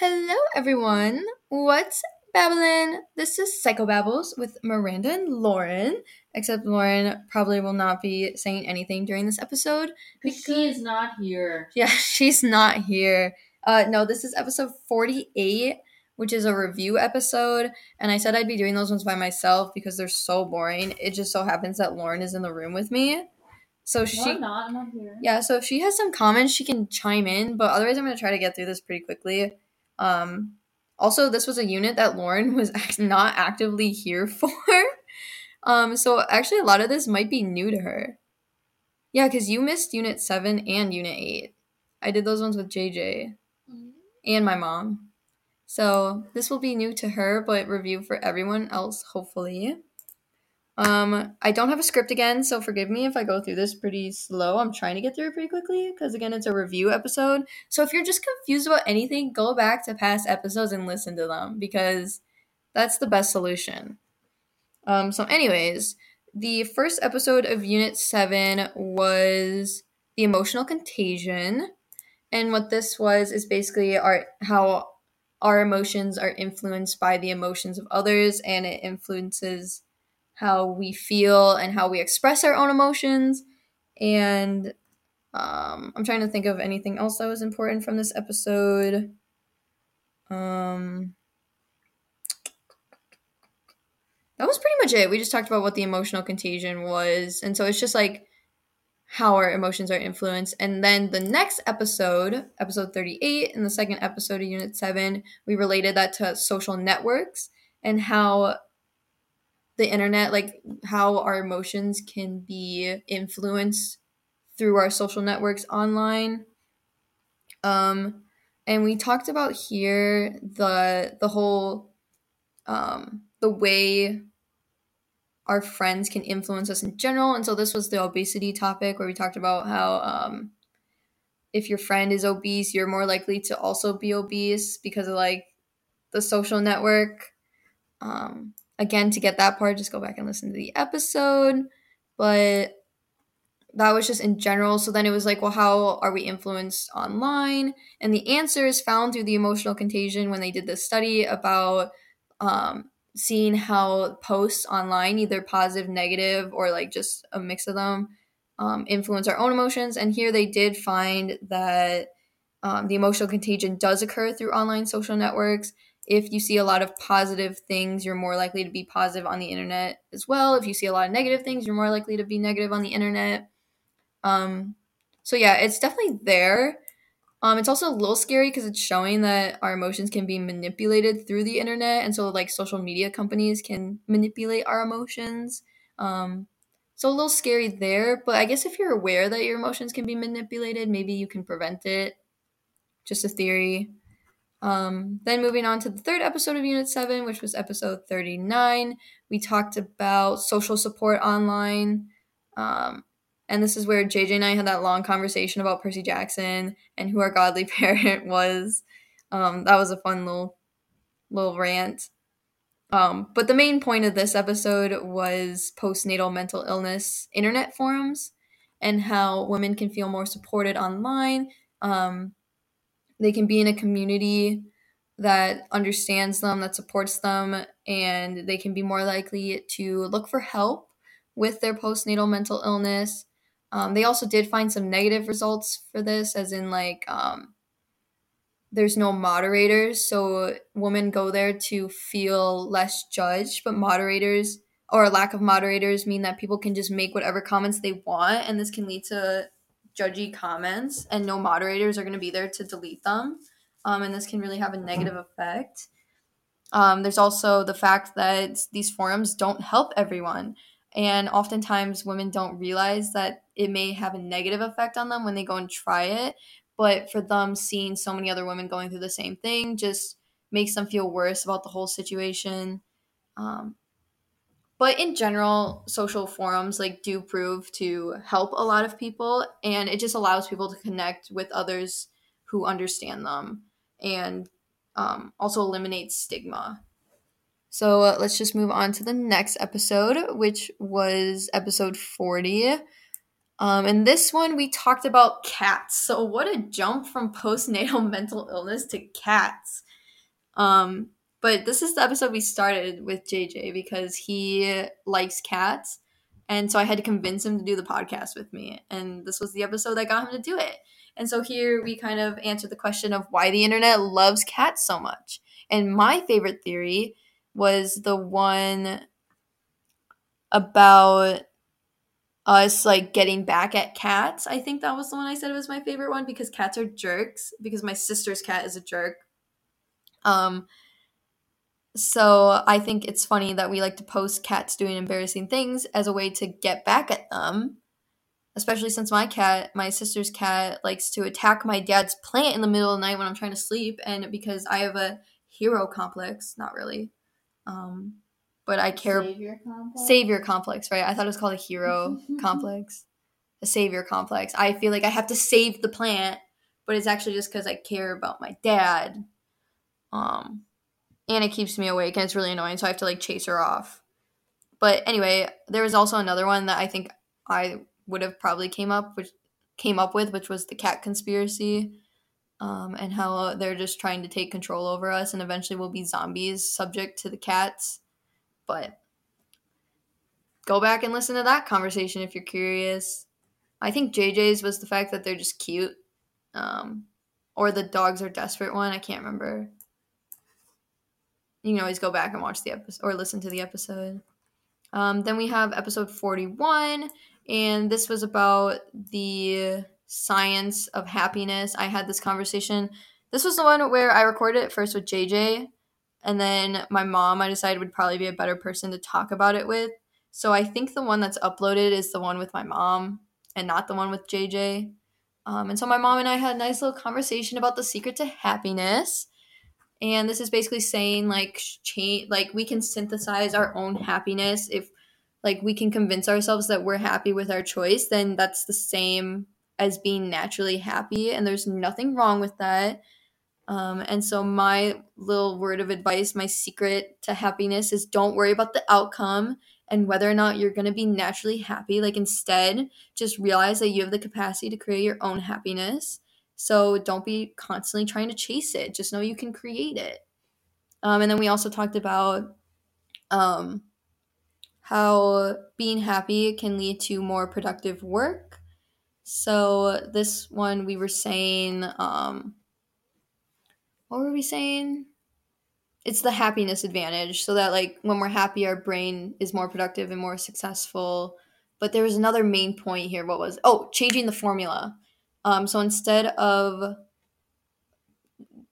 Hello, everyone. What's Babylon? This is Psycho Babbles with Miranda and Lauren. Except Lauren probably will not be saying anything during this episode because she is not here. Yeah, she's not here. No, this is episode 48, which is a review episode. And I said I'd be doing those ones by myself because they're so boring. It just so happens that Lauren is in the room with me. So I'm not here. Yeah, so if she has some comments, she can chime in. But otherwise, I'm going to try to get through this pretty quickly. Also, this was a unit that Lauren was not actively here for. So actually a lot of this might be new to her. Yeah, because you missed Unit 7 and Unit 8. I did those ones with JJ and my mom. So this will be new to her, but review for everyone else, hopefully. I don't have a script again, so forgive me if I go through this pretty slow. I'm trying to get through it pretty quickly because, again, it's a review episode. So if you're just confused about anything, go back to past episodes and listen to them because that's the best solution. So anyways, the first episode of Unit 7 was The Emotional Contagion. And what this was is basically how our emotions are influenced by the emotions of others, and it influences how we feel and how we express our own emotions. And I'm trying to think of anything else that was important from this episode. That was pretty much it. We just talked about what the emotional contagion was. And so it's just like how our emotions are influenced. And then the next episode, episode 38, in the second episode of Unit 7, we related that to social networks and how the internet, like how our emotions can be influenced through our social networks online. And we talked about here the whole, the way our friends can influence us in general. And so this was the obesity topic where we talked about how, if your friend is obese, you're more likely to also be obese because of like the social network. Again, to get that part, just go back and listen to the episode. But that was just in general. So then it was like, well, how are we influenced online? And the answer is found through the emotional contagion when they did this study about seeing how posts online, either positive, negative, or like just a mix of them, influence our own emotions. And here they did find that the emotional contagion does occur through online social networks. If you see a lot of positive things, you're more likely to be positive on the internet as well. If you see a lot of negative things, you're more likely to be negative on the internet. So yeah, it's definitely there. It's also a little scary because it's showing that our emotions can be manipulated through the internet. And so like social media companies can manipulate our emotions. So a little scary there. But I guess if you're aware that your emotions can be manipulated, maybe you can prevent it. Just a theory. Then moving on to the third episode of Unit 7, which was episode 39, we talked about social support online. And this is where JJ and I had that long conversation about Percy Jackson and who our godly parent was. That was a fun little rant. But the main point of this episode was postnatal mental illness internet forums and how women can feel more supported online. They can be in a community that understands them, that supports them, and they can be more likely to look for help with their postnatal mental illness. They also did find some negative results for this, as in like there's no moderators, so women go there to feel less judged, but moderators or lack of moderators mean that people can just make whatever comments they want, and this can lead to judgy comments, and no moderators are going to be there to delete them. And this can really have a negative effect. There's also the fact that these forums don't help everyone. And oftentimes women don't realize that it may have a negative effect on them when they go and try it. But for them, seeing so many other women going through the same thing just makes them feel worse about the whole situation. But in general, social forums like do prove to help a lot of people, and it just allows people to connect with others who understand them and also eliminates stigma. So let's just move on to the next episode, which was episode 40. And this one we talked about cats. So what a jump from postnatal mental illness to cats. But this is the episode we started with JJ because he likes cats. And so I had to convince him to do the podcast with me. And this was the episode that got him to do it. And so here we kind of answered the question of why the internet loves cats so much. And my favorite theory was the one about us like getting back at cats. I think that was the one I said was my favorite one because cats are jerks, because my sister's cat is a jerk. So I think it's funny that we like to post cats doing embarrassing things as a way to get back at them, especially since my sister's cat, likes to attack my dad's plant in the middle of the night when I'm trying to sleep. And because I have a hero complex, not really, but I care. Savior complex, right? I thought it was called a hero complex, a savior complex. I feel like I have to save the plant, but it's actually just because I care about my dad. And it keeps me awake, and it's really annoying, so I have to, like, chase her off. But anyway, there was also another one that I think I would have probably came up with, which was the cat conspiracy, and how they're just trying to take control over us, and eventually we'll be zombies subject to the cats. But go back and listen to that conversation if you're curious. I think JJ's was the fact that they're just cute, or the dogs are desperate one. I can't remember. You can always go back and watch the episode or listen to the episode. Then we have episode 41, and this was about the science of happiness. I had this conversation. This was the one where I recorded it first with JJ, and then my mom, I decided, would probably be a better person to talk about it with. So I think the one that's uploaded is the one with my mom and not the one with JJ. And so my mom and I had a nice little conversation about the secret to happiness. And this is basically saying, like, we can synthesize our own happiness. If, like, we can convince ourselves that we're happy with our choice, then that's the same as being naturally happy. And there's nothing wrong with that. And so my little word of advice, my secret to happiness, is don't worry about the outcome and whether or not you're going to be naturally happy. Like, instead, just realize that you have the capacity to create your own happiness. So don't be constantly trying to chase it. Just know you can create it. And then we also talked about how being happy can lead to more productive work. So this one we were saying, what were we saying? It's the happiness advantage. So that, like, when we're happy, our brain is more productive and more successful. But there was another main point here. What was? Oh, changing the formula. So instead of,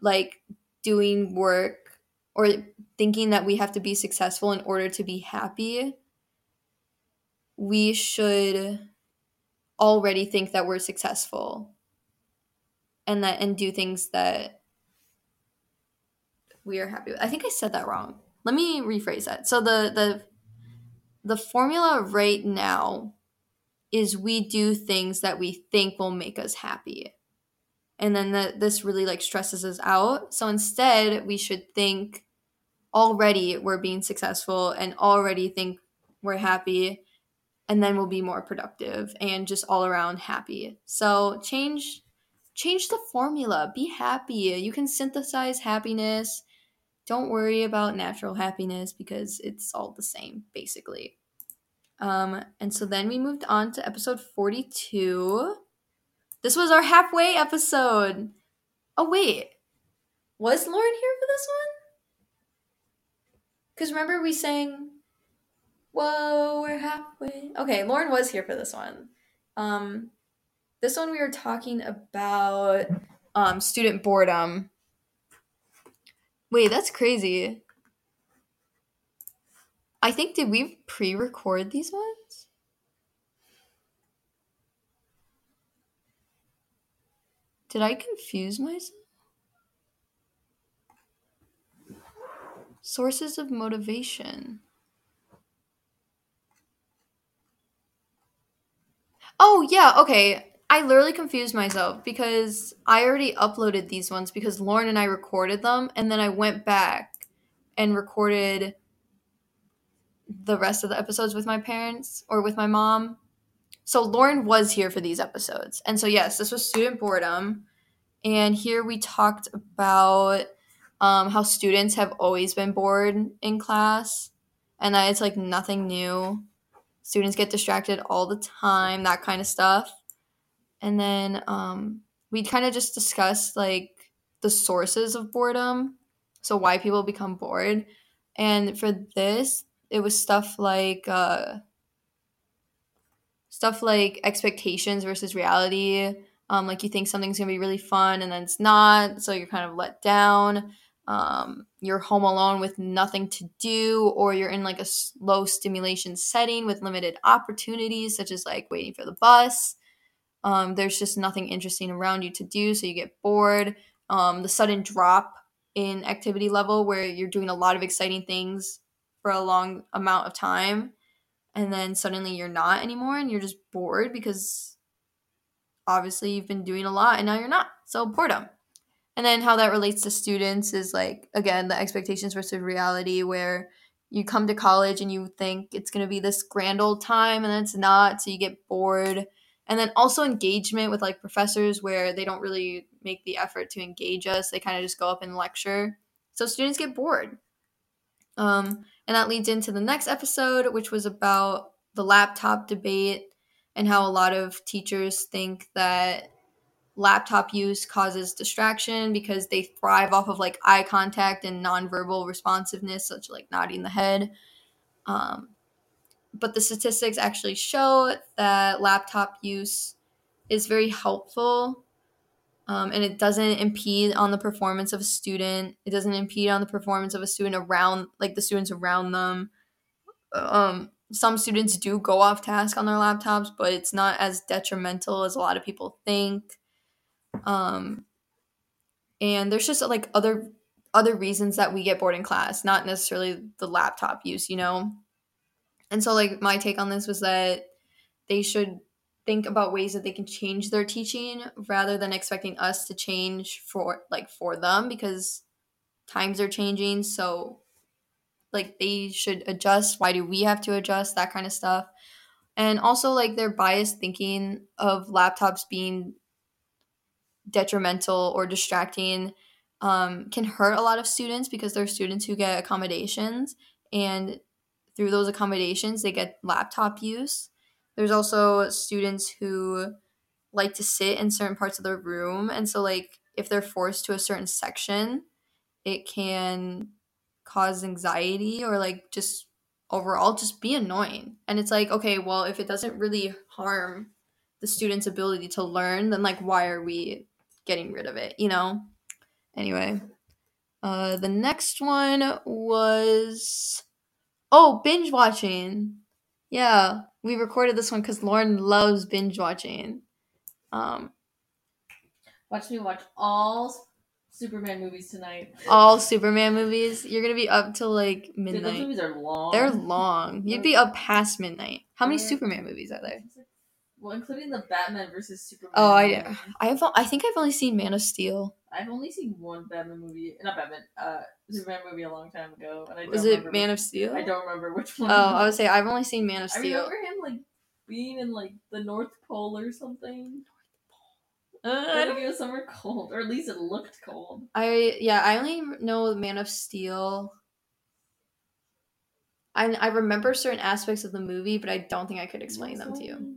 like, doing work or thinking that we have to be successful in order to be happy, we should already think that we're successful and do things that we are happy with. I think I said that wrong. Let me rephrase that. So the formula right now is we do things that we think will make us happy. And then this really, like, stresses us out. So instead, we should think already we're being successful and already think we're happy, and then we'll be more productive and just all around happy. So change the formula. Be happy. You can synthesize happiness. Don't worry about natural happiness because it's all the same, basically. And so then we moved on to episode 42. This was our halfway episode. Oh, wait. Was Lauren here for this one? Because remember we sang, whoa, we're halfway. Okay, Lauren was here for this one. This one we were talking about student boredom. Wait, that's crazy. I think, did we pre-record these ones? Did I confuse myself? Sources of motivation. Oh, yeah, okay. I literally confused myself because I already uploaded these ones because Lauren and I recorded them, and then I went back and recorded the rest of the episodes with my parents or with my mom. So Lauren was here for these episodes. And so yes, this was student boredom. And here we talked about how students have always been bored in class and that it's like nothing new. Students get distracted all the time, that kind of stuff. And then we kind of just discussed like the sources of boredom, so why people become bored. And for this, it was stuff like expectations versus reality. Like you think something's gonna be really fun and then it's not, so you're kind of let down. You're home alone with nothing to do, or you're in like a low stimulation setting with limited opportunities, such as like waiting for the bus. There's just nothing interesting around you to do, so you get bored. The sudden drop in activity level where you're doing a lot of exciting things for a long amount of time, and then suddenly you're not anymore, and you're just bored because obviously you've been doing a lot and now you're not. So boredom. And then how that relates to students is like, again, the expectations versus reality, where you come to college and you think it's going to be this grand old time and it's not, so you get bored. And then also engagement with like professors, where they don't really make the effort to engage us. They kind of just go up and lecture. So students get bored. And that leads into the next episode, which was about the laptop debate and how a lot of teachers think that laptop use causes distraction because they thrive off of like eye contact and nonverbal responsiveness, such like nodding the head. But the statistics actually show that laptop use is very helpful, and it doesn't impede on the performance of a student. It doesn't impede on the performance of a student around, like the students around them. Some students do go off task on their laptops, but it's not as detrimental as a lot of people think. And there's just like other reasons that we get bored in class, not necessarily the laptop use, you know? And so, like, my take on this was that they should think about ways that they can change their teaching rather than expecting us to change for them, because times are changing. So, like, they should adjust. Why do we have to adjust? That kind of stuff. And also, like, their biased thinking of laptops being detrimental or distracting can hurt a lot of students, because there are students who get accommodations, and through those accommodations, they get laptop use. There's also students who like to sit in certain parts of the room. And so, like, if they're forced to a certain section, it can cause anxiety or, like, just overall just be annoying. And it's like, okay, well, if it doesn't really harm the student's ability to learn, then, like, why are we getting rid of it, you know? Anyway, the next one was... oh, binge watching. Yeah, we recorded this one because Lauren loves binge watching. Watch me watch all Superman movies tonight. All Superman movies? You're going to be up till like midnight. Dude, those movies are long. They're long. You'd be up past midnight. How many Superman movies are there? Well, including the Batman versus Superman. Oh, I think I've only seen Man of Steel. I've only seen one Batman movie, Superman movie a long time ago. And I don't remember Man of Steel? I don't remember which one. Oh, I would say I've only seen Man of Steel. I remember him like being in like the North Pole or something. It was somewhere cold, or at least it looked cold. I only know Man of Steel. I remember certain aspects of the movie, but I don't think I could explain them to you.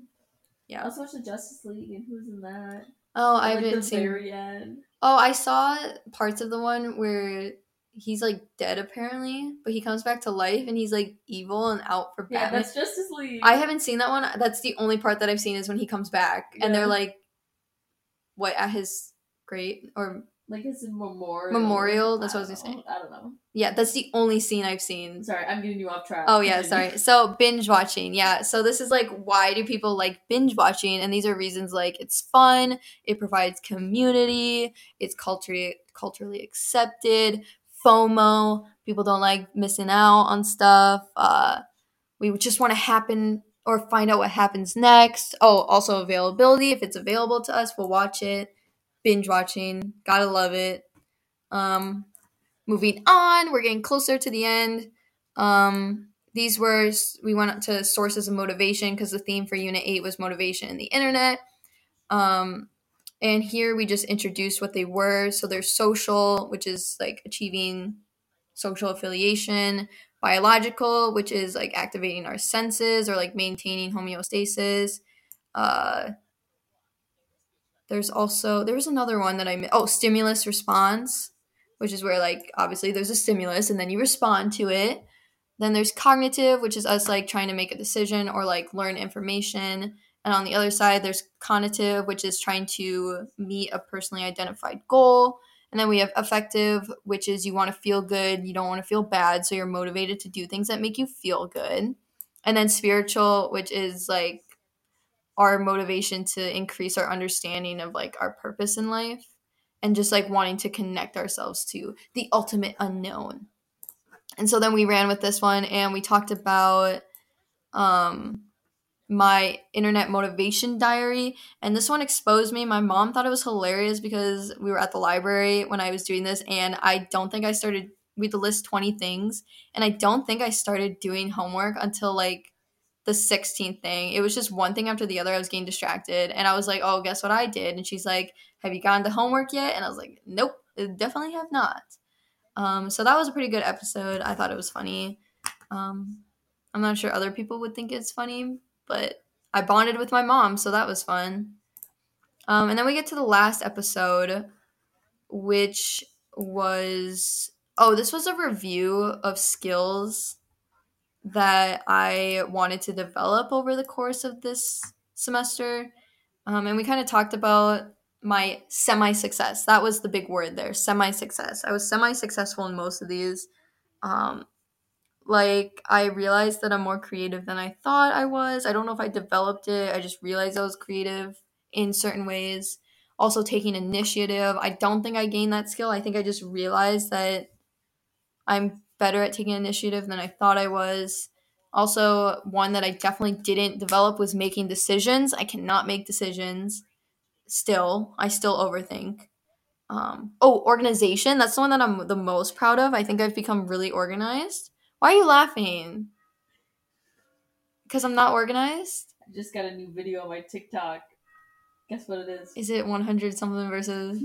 Yeah, I also watched the Justice League, and who's in that? Oh, I haven't seen the very end. Oh, I saw parts of the one where he's like dead apparently, but he comes back to life and he's like evil and out for Batman. Yeah, that's Justice League. I haven't seen that one. That's the only part that I've seen, is when he comes back and they're like, what, at his grave or like his memorial? Memorial. That's what I was gonna say. I don't know. Yeah, that's the only scene I've seen. Sorry, I'm getting you off track. Oh yeah, sorry. So binge watching. Yeah. So this is like, why do people like binge watching? And these are reasons like it's fun, it provides community, it's culturally accepted, FOMO, people don't like missing out on stuff. We just want to happen or find out what happens next. Oh, also availability. If it's available to us, we'll watch it. Binge watching. Gotta love it. Moving on, we're getting closer to the end. We went to sources of motivation because the theme for Unit 8 was motivation and the internet. And here we just introduced what they were. So there's social, which is like achieving social affiliation. Biological, which is like activating our senses or like maintaining homeostasis. There was another one that I missed. Oh, stimulus response, which is where like obviously there's a stimulus and then you respond to it. Then there's cognitive, which is us like trying to make a decision or like learn information. And on the other side, there's conative, which is trying to meet a personally identified goal. And then we have affective, which is you want to feel good. You don't want to feel bad. So you're motivated to do things that make you feel good. And then spiritual, which is like our motivation to increase our understanding of like our purpose in life and just like wanting to connect ourselves to the ultimate unknown. And so then we ran with this one and we talked about my internet motivation diary, and this one exposed me. My mom thought it was hilarious because we were at the library when I was doing this, and I don't think I started with the list 20 things, and I don't think I started doing homework until like the 16th thing. It was just one thing after the other. I was getting distracted, and I was like, oh, guess what I did? And she's like, have you gotten to homework yet? And I was like, nope, definitely have not. So that was a pretty good episode. I thought it was funny. I'm not sure other people would think it's funny, but I bonded with my mom, so that was fun. And then we get to the last episode, which was... Oh, this was a review of skills that I wanted to develop over the course of this semester. And we kind of talked about my semi-success. That was the big word there, semi-success. I was semi-successful in most of these. I realized that I'm more creative than I thought I was. I don't know if I developed it. I just realized I was creative in certain ways. Also taking initiative. I don't think I gained that skill. I think I just realized that I'm better at taking initiative than I thought I was. Also, one that I definitely didn't develop was making decisions. I cannot make decisions. I still overthink. Organization. That's the one that I'm the most proud of. I think I've become really organized. Why are you laughing? Because I'm not organized? I just got a new video on my TikTok. Guess what it is? Is it 100 something versus?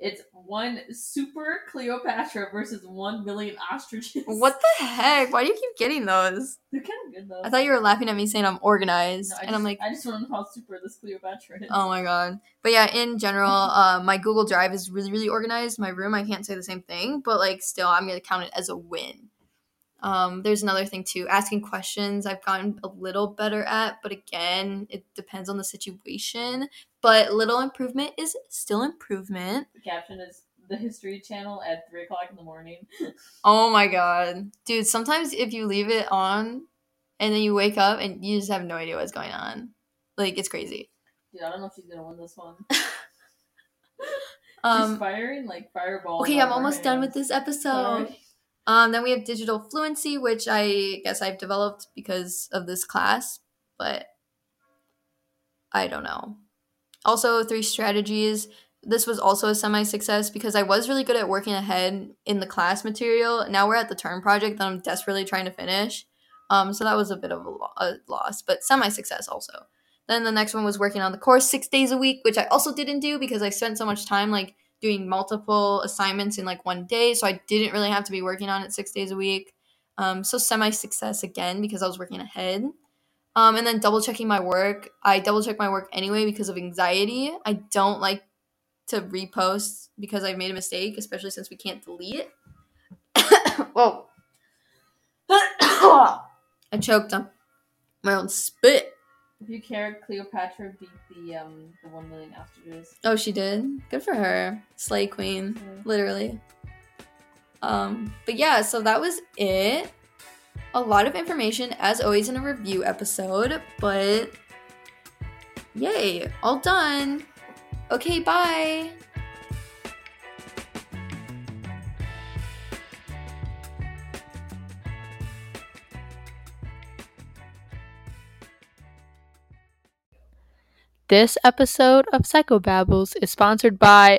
It's one super Cleopatra versus 1 million ostriches. What the heck? Why do you keep getting those? They're kind of good though. I thought you were laughing at me saying I'm organized. No, I just don't know how super this Cleopatra is. Oh my god. But yeah, in general, my Google Drive is really, really organized. My room, I can't say the same thing, but like still, I'm going to count it as a win. There's another thing too, asking questions I've gotten a little better at, but again, it depends on the situation, but little improvement is still improvement. The caption is the History Channel at 3:00 in the morning. Oh my god. Dude, sometimes if you leave it on and then you wake up and you just have no idea what's going on. Like, it's crazy. Dude, I don't know if she's gonna win this one. She's firing like fireballs. Okay, I'm almost done with this episode. Then we have digital fluency, which I guess I've developed because of this class, but I don't know. Also, 3 strategies. This was also a semi-success because I was really good at working ahead in the class material. Now we're at the term project that I'm desperately trying to finish. So that was a bit of a loss, but semi-success also. Then the next one was working on the course 6 days a week, which I also didn't do because I spent so much time like doing multiple assignments in like one day, so I didn't really have to be working on it 6 days a week. So semi-success again because I was working ahead. And then double-checking my work. I double-check my work anyway because of anxiety. I don't like to repost because I've made a mistake, especially since we can't delete it. Whoa. I choked on my own spit. If you care, Cleopatra beat the 1 million ostriches. Oh, she did? Good for her. Slay queen. Mm-hmm. Literally. But yeah, so that was it. A lot of information, as always, in a review episode. But, yay. All done. Okay, bye. This episode of Psycho Babbles is sponsored by